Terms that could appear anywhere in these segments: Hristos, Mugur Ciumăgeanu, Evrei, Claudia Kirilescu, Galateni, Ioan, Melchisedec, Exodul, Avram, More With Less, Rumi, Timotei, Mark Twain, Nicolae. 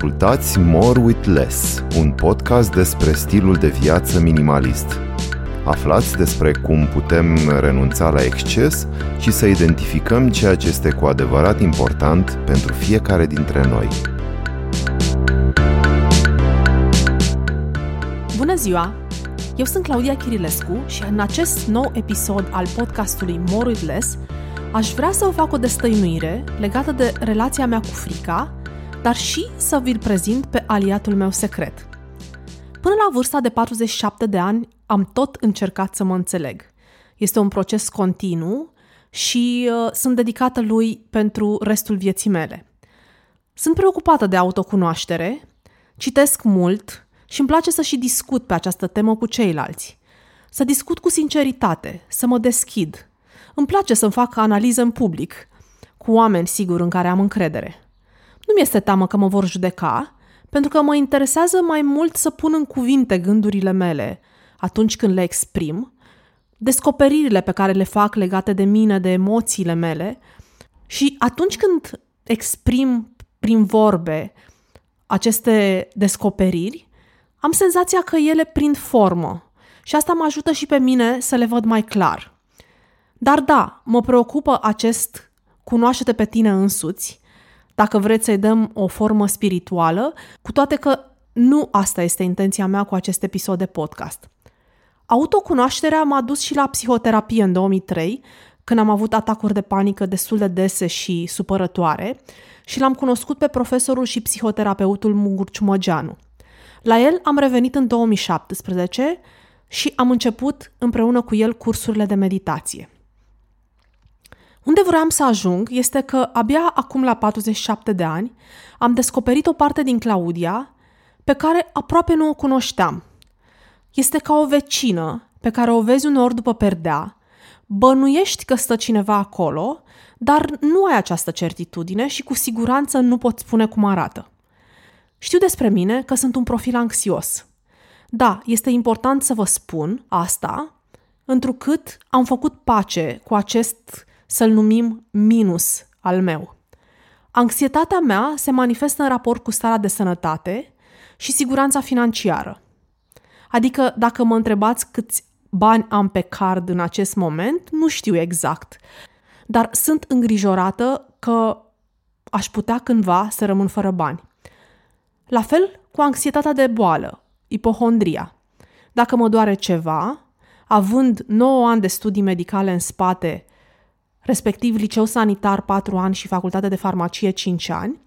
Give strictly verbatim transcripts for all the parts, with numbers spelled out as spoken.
ascultați More With Less, un podcast despre stilul de viață minimalist. Aflați despre cum putem renunța la exces și să identificăm ceea ce este cu adevărat important pentru fiecare dintre noi. Bună ziua! Eu sunt Claudia Kirilescu și în acest nou episod al podcastului More With Less aș vrea să vă fac o destăinuire legată de relația mea cu frica, dar și să vi-l prezint pe aliatul meu secret. Până la vârsta de patruzeci și șapte de ani am tot încercat să mă înțeleg. Este un proces continuu și uh, sunt dedicată lui pentru restul vieții mele. Sunt preocupată de autocunoaștere, citesc mult și îmi place să și discut pe această temă cu ceilalți. Să discut cu sinceritate, să mă deschid. Îmi place să-mi fac analize în public, cu oameni, sigur, în care am încredere. Nu mi-este teamă că mă vor judeca, pentru că mă interesează mai mult să pun în cuvinte gândurile mele atunci când le exprim, descoperirile pe care le fac legate de mine, de emoțiile mele, și atunci când exprim prin vorbe aceste descoperiri, am senzația că ele prind formă și asta mă ajută și pe mine să le văd mai clar. Dar da, mă preocupă acest cunoaște-te pe tine însuți, dacă vreți să-i dăm o formă spirituală, cu toate că nu asta este intenția mea cu acest episod de podcast. Autocunoașterea m-a dus și la psihoterapie în două mii trei, când am avut atacuri de panică destul de dese și supărătoare, și l-am cunoscut pe profesorul și psihoterapeutul Mugur Ciumăgeanu. La el am revenit în două mii șaptesprezece și am început împreună cu el cursurile de meditație. Unde vroiam să ajung este că abia acum la patruzeci și șapte de ani am descoperit o parte din Claudia pe care aproape nu o cunoșteam. Este ca o vecină pe care o vezi uneori după perdea, bănuiești că stă cineva acolo, dar nu ai această certitudine și cu siguranță nu pot spune cum arată. Știu despre mine că sunt un profil anxios. Da, este important să vă spun asta, întrucât am făcut pace cu acest, să-l numim, minus al meu. Anxietatea mea se manifestă în raport cu starea de sănătate și siguranța financiară. Adică, dacă mă întrebați câți bani am pe card în acest moment, nu știu exact, dar sunt îngrijorată că aș putea cândva să rămân fără bani. La fel cu anxietatea de boală, ipohondria. Dacă mă doare ceva, având nouă ani de studii medicale în spate, respectiv liceu sanitar patru ani și facultate de farmacie cinci ani,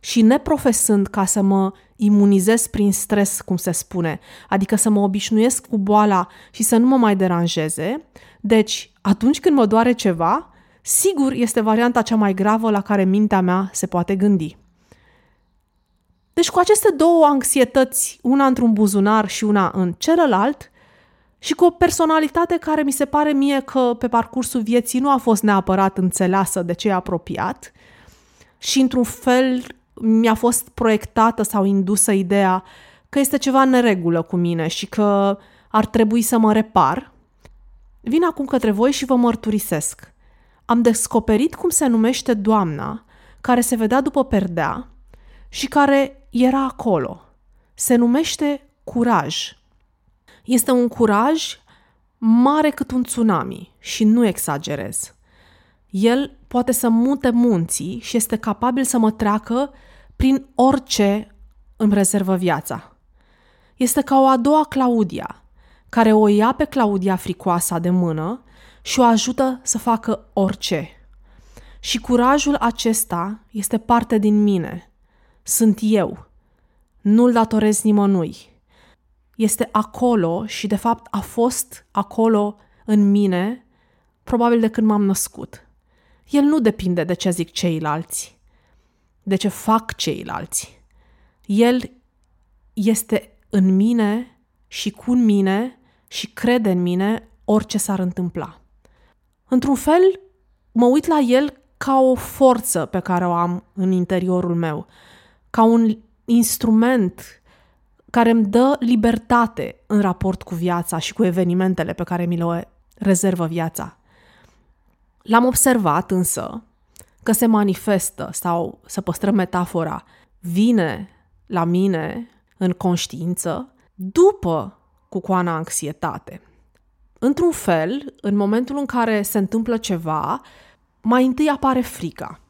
și neprofesând ca să mă imunizez prin stres, cum se spune, adică să mă obișnuiesc cu boala și să nu mă mai deranjeze, deci atunci când mă doare ceva, sigur este varianta cea mai gravă la care mintea mea se poate gândi. Deci cu aceste două anxietăți, una într-un buzunar și una în celălalt, și cu o personalitate care mi se pare mie că pe parcursul vieții nu a fost neapărat înțeleasă de cei apropiat și într-un fel mi-a fost proiectată sau indusă ideea că este ceva în neregulă cu mine și că ar trebui să mă repar, vin acum către voi și vă mărturisesc. Am descoperit cum se numește doamna care se vedea după perdea și care era acolo. Se numește curaj. Este un curaj mare cât un tsunami și nu exagerez. El poate să mute munții și este capabil să mă treacă prin orice îmi rezervă viața. Este ca o a doua Claudia, care o ia pe Claudia fricoasa de mână și o ajută să facă orice. Și curajul acesta este parte din mine. Sunt eu. Nu-l datorez nimănui. Este acolo și, de fapt, a fost acolo în mine, probabil de când m-am născut. El nu depinde de ce zic ceilalți, de ce fac ceilalți. El este în mine și cu mine și crede în mine orice s-ar întâmpla. Într-un fel, mă uit la el ca o forță pe care o am în interiorul meu, ca un instrument care îmi dă libertate în raport cu viața și cu evenimentele pe care mi le rezervă viața. L-am observat însă că se manifestă, sau să păstrăm metafora, vine la mine în conștiință după cucoana anxietate. Într-un fel, în momentul în care se întâmplă ceva, mai întâi apare frica.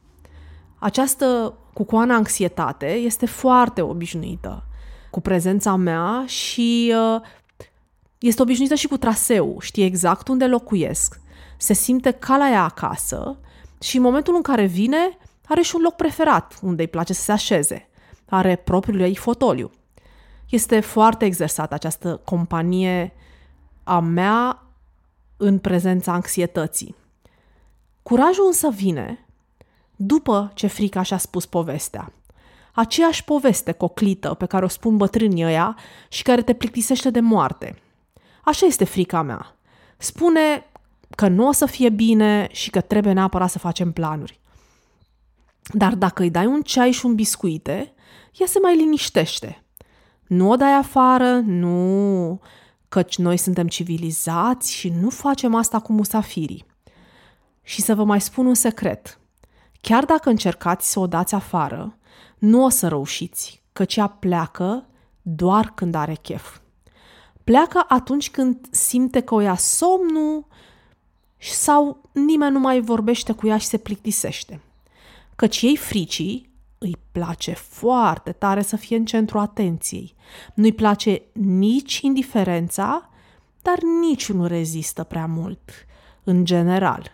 Această cucoana anxietate este foarte obișnuită cu prezența mea și uh, este obișnuită și cu traseu. Știe exact unde locuiesc, se simte ca la ea acasă și în momentul în care vine, are și un loc preferat unde îi place să se așeze. Are propriul ei fotoliu. Este foarte exersată această companie a mea în prezența anxietății. Curajul însă vine după ce frica și-a spus povestea. Aceeași poveste coclită pe care o spun bătrânii ăia și care te plictisește de moarte. Așa este frica mea. Spune că nu o să fie bine și că trebuie neapărat să facem planuri. Dar dacă îi dai un ceai și un biscuite, ea se mai liniștește. Nu o dai afară, nu, căci noi suntem civilizați și nu facem asta cu musafirii. Și să vă mai spun un secret. Chiar dacă încercați să o dați afară, nu o să reușiți, căci ea pleacă doar când are chef. Pleacă atunci când simte că o ia somnul sau nimeni nu mai vorbește cu ea și se plictisește. Căci ei, fricii, îi place foarte tare să fie în centrul atenției. Nu-i place nici indiferența, dar nici nu rezistă prea mult, în general.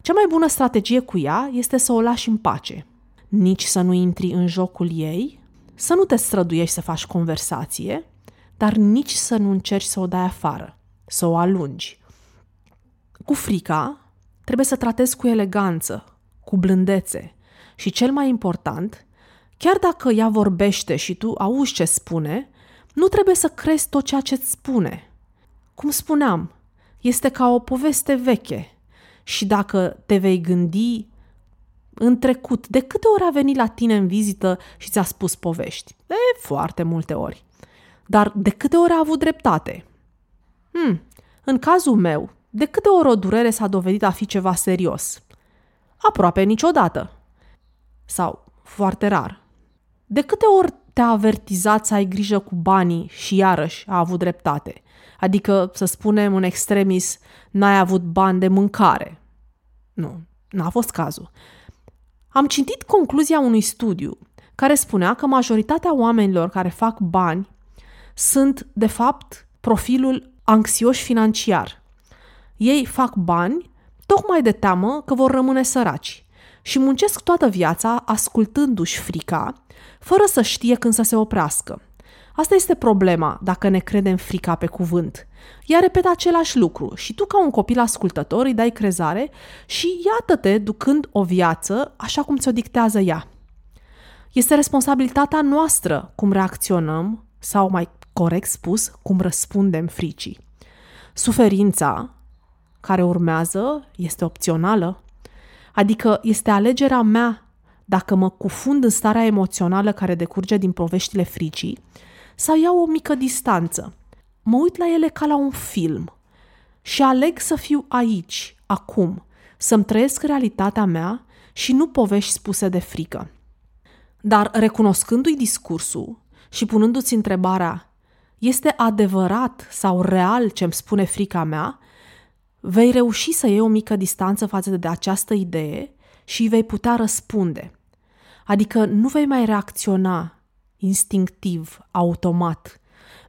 Cea mai bună strategie cu ea este să o lași în pace. Nici să nu intri în jocul ei, să nu te străduiești să faci conversație, dar nici să nu încerci să o dai afară, să o alungi. Cu frica trebuie să tratezi cu eleganță, cu blândețe și, cel mai important, chiar dacă ea vorbește și tu auzi ce spune, nu trebuie să crezi tot ceea ce îți spune. Cum spuneam, este ca o poveste veche și dacă te vei gândi în trecut, de câte ori a venit la tine în vizită și ți-a spus povești? De foarte multe ori. Dar de câte ori a avut dreptate? Hmm, în cazul meu, de câte ori o durere s-a dovedit a fi ceva serios? Aproape niciodată. Sau foarte rar. De câte ori te-a avertizat să ai grijă cu banii și iarăși a avut dreptate? Adică, să spunem în extremis, n-ai avut bani de mâncare. Nu, n-a fost cazul. Am citit concluzia unui studiu care spunea că majoritatea oamenilor care fac bani sunt, de fapt, profilul anxioși financiar. Ei fac bani tocmai de teamă că vor rămâne săraci și muncesc toată viața ascultându-și frica, fără să știe când să se oprească. Asta este problema dacă ne credem frica pe cuvânt. Ea repetă același lucru și tu, ca un copil ascultător, îi dai crezare și iată-te ducând o viață așa cum ți-o dictează ea. Este responsabilitatea noastră cum reacționăm sau, mai corect spus, cum răspundem fricii. Suferința care urmează este opțională, adică este alegerea mea dacă mă cufund în starea emoțională care decurge din poveștile fricii sau iau o mică distanță. Mă uit la ele ca la un film și aleg să fiu aici, acum, să-mi trăiesc realitatea mea și nu povești spuse de frică. Dar recunoscându-i discursul și punându-ți întrebarea, este adevărat sau real ce-mi spune frica mea, vei reuși să iei o mică distanță față de această idee și vei putea răspunde. Adică nu vei mai reacționa instinctiv, automat.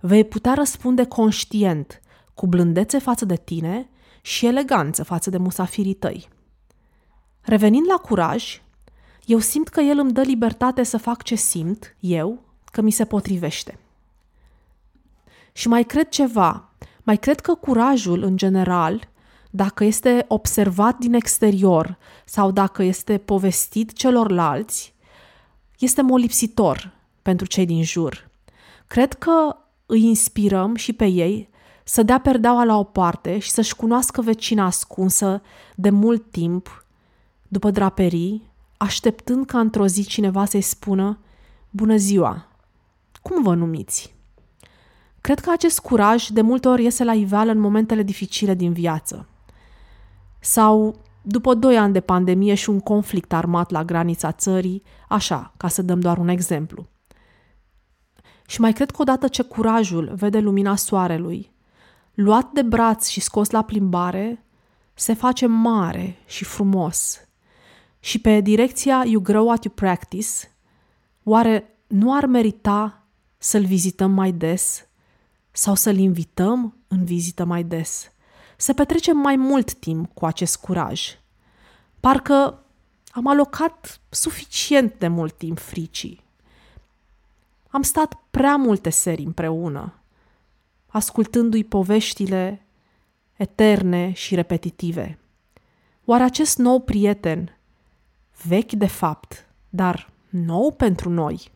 Vei putea răspunde conștient, cu blândețe față de tine și eleganță față de musafirii tăi. Revenind la curaj, eu simt că el îmi dă libertate să fac ce simt eu că mi se potrivește. Și mai cred ceva, mai cred că curajul, în general, dacă este observat din exterior sau dacă este povestit celorlalți, este molipsitor pentru cei din jur. Cred că îi inspirăm și pe ei să dea perdeaua la o parte și să-și cunoască vecina ascunsă de mult timp, după draperii, așteptând ca într-o zi cineva să-i spună „Bună ziua! Cum vă numiți?” Cred că acest curaj de multe ori iese la iveală în momentele dificile din viață. Sau după doi ani de pandemie și un conflict armat la granița țării, așa, ca să dăm doar un exemplu. Și mai cred că odată ce curajul vede lumina soarelui, luat de braț și scos la plimbare, se face mare și frumos. Și pe direcția You Grow What You Practice, oare nu ar merita să-l vizităm mai des sau să-l invităm în vizită mai des? Să petrecem mai mult timp cu acest curaj. Parcă am alocat suficient de mult timp fricii. Am stat prea multe seri împreună, ascultându-i poveștile eterne și repetitive. Oare acest nou prieten, vechi de fapt, dar nou pentru noi,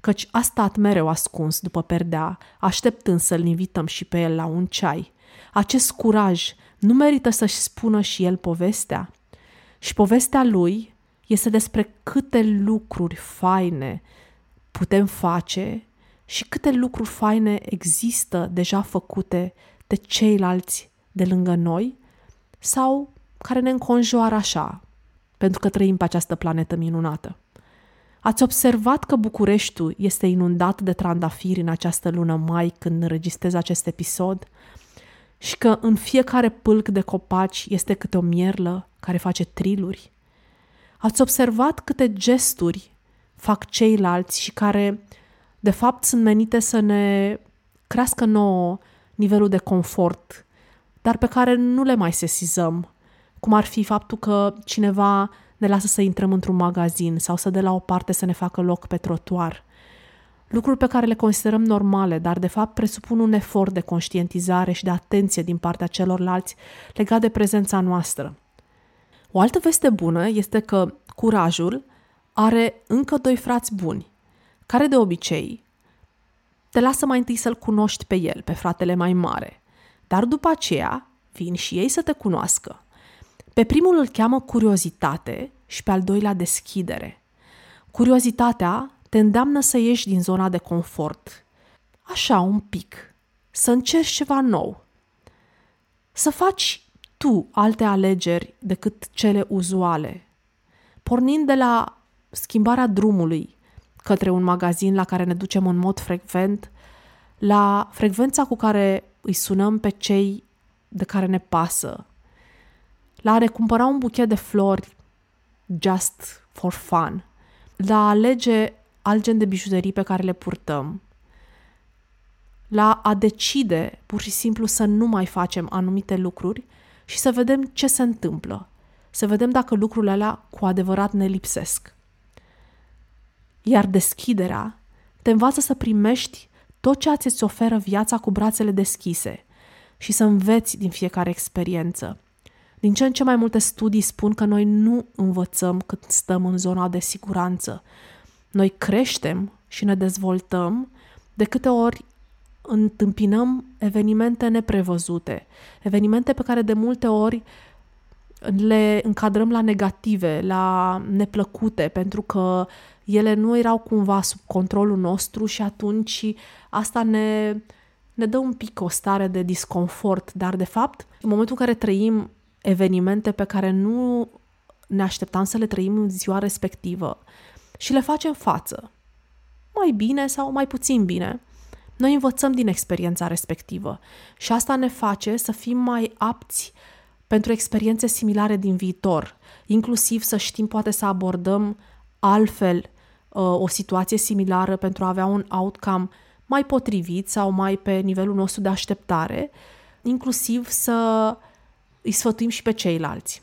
căci a stat mereu ascuns după perdea, așteptând să-l invităm și pe el la un ceai, acest curaj nu merită să-și spună și el povestea? Și povestea lui este despre câte lucruri faine putem face și câte lucruri faine există deja făcute de ceilalți de lângă noi sau care ne înconjoară așa, pentru că trăim pe această planetă minunată. Ați observat că Bucureștiul este inundat de trandafiri în această lună mai când înregistrez acest episod și că în fiecare pâlc de copaci este câte o mierlă care face triluri? Ați observat câte gesturi fac ceilalți și care, de fapt, sunt menite să ne crească nouă nivelul de confort, dar pe care nu le mai sesizăm, cum ar fi faptul că cineva ne lasă să intrăm într-un magazin sau să dea la o parte să ne facă loc pe trotuar. Lucruri pe care le considerăm normale, dar de fapt presupun un efort de conștientizare și de atenție din partea celorlalți legat de prezența noastră. O altă veste bună este că curajul are încă doi frați buni, care de obicei te lasă mai întâi să-l cunoști pe el, pe fratele mai mare, dar după aceea vin și ei să te cunoască. Pe primul îl cheamă curiozitate și pe al doilea deschidere. Curiozitatea te îndeamnă să ieși din zona de confort, așa un pic, să încerci ceva nou, să faci tu alte alegeri decât cele uzuale, pornind de la schimbarea drumului către un magazin la care ne ducem în mod frecvent, la frecvența cu care îi sunăm pe cei de care ne pasă, la a recumpăra un buchet de flori just for fun, la a alege alt gen de bijuterii pe care le purtăm, la a decide pur și simplu să nu mai facem anumite lucruri și să vedem ce se întâmplă, să vedem dacă lucrurile alea cu adevărat ne lipsesc. Iar deschiderea te învață să primești tot ceea ce îți oferă viața cu brațele deschise și să înveți din fiecare experiență. Din ce în ce mai multe studii spun că noi nu învățăm când stăm în zona de siguranță. Noi creștem și ne dezvoltăm de câte ori întâmpinăm evenimente neprevăzute, evenimente pe care de multe ori le încadrăm la negative, la neplăcute, pentru că ele nu erau cumva sub controlul nostru și atunci asta ne, ne dă un pic o stare de disconfort. Dar, de fapt, în momentul în care trăim evenimente pe care nu ne așteptam să le trăim în ziua respectivă și le facem față, mai bine sau mai puțin bine, noi învățăm din experiența respectivă și asta ne face să fim mai apți pentru experiențe similare din viitor, inclusiv să știm poate să abordăm altfel o situație similară pentru a avea un outcome mai potrivit sau mai pe nivelul nostru de așteptare, inclusiv să îi sfătuim și pe ceilalți.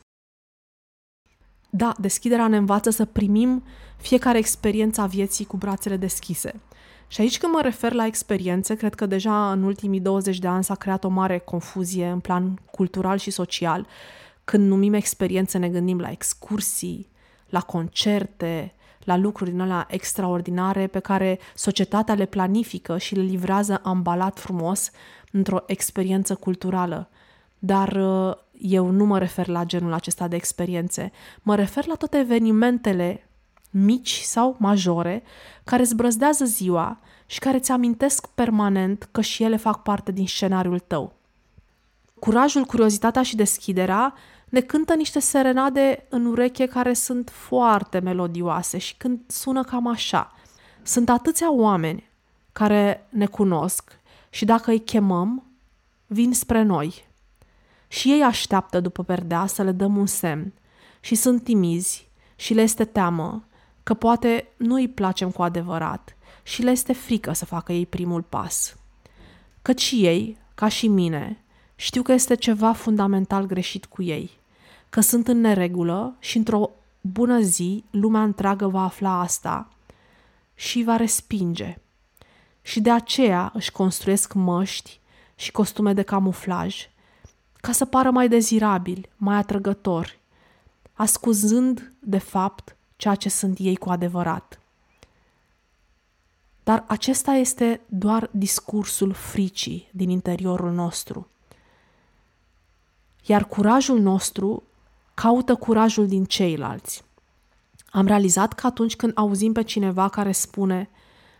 Da, deschiderea ne învață să primim fiecare experiență a vieții cu brațele deschise. Și aici când mă refer la experiențe, cred că deja în ultimii douăzeci de ani s-a creat o mare confuzie în plan cultural și social. Când numim experiențe, ne gândim la excursii, la concerte, la lucruri din alea extraordinare pe care societatea le planifică și le livrează ambalat frumos într-o experiență culturală. Dar eu nu mă refer la genul acesta de experiențe. Mă refer la toate evenimentele mici sau majore care îți brăzdează ziua și care îți amintesc permanent că și ele fac parte din scenariul tău. Curajul, curiozitatea și deschiderea ne cântă niște serenade în ureche care sunt foarte melodioase și când sună cam așa. Sunt atâția oameni care ne cunosc și dacă îi chemăm, vin spre noi. Și ei așteaptă după perdea să le dăm un semn și sunt timizi și le este teamă că poate nu îi placem cu adevărat și le este frică să facă ei primul pas. Căci ei, ca și mine, știu că este ceva fundamental greșit cu ei, că sunt în neregulă și într-o bună zi lumea întreagă va afla asta și va respinge. Și de aceea își construiesc măști și costume de camuflaj ca să pară mai dezirabili, mai atrăgători, ascunzând de fapt ceea ce sunt ei cu adevărat. Dar acesta este doar discursul fricii din interiorul nostru. Iar curajul nostru caută curajul din ceilalți. Am realizat că atunci când auzim pe cineva care spune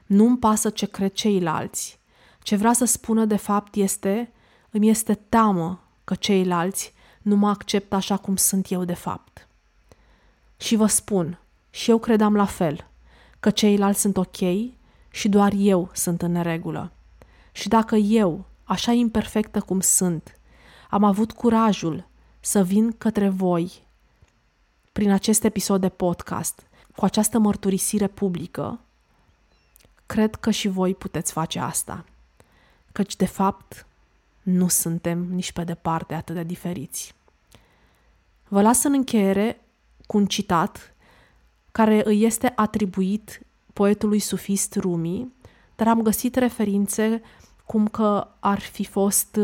nu-mi pasă ce cred ceilalți, ce vrea să spună de fapt este îmi este teamă că ceilalți nu mă acceptă așa cum sunt eu de fapt. Și vă spun, și eu credeam la fel, că ceilalți sunt ok și doar eu sunt în neregulă. Și dacă eu, așa imperfectă cum sunt, am avut curajul să vin către voi prin acest episod de podcast, cu această mărturisire publică, cred că și voi puteți face asta. Căci, de fapt, nu suntem nici pe departe atât de diferiți. Vă las în încheiere cu un citat care îi este atribuit poetului sufist Rumi, dar am găsit referințe cum că ar fi fost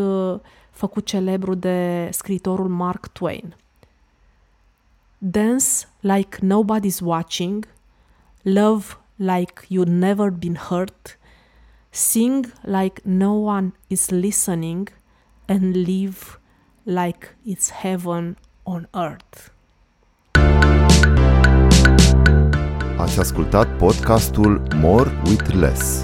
făcut celebru de scriitorul Mark Twain. Dance like nobody's watching, love like you've never been hurt, sing like no one is listening and live like it's heaven on earth. Ați ascultat podcastul More With Less.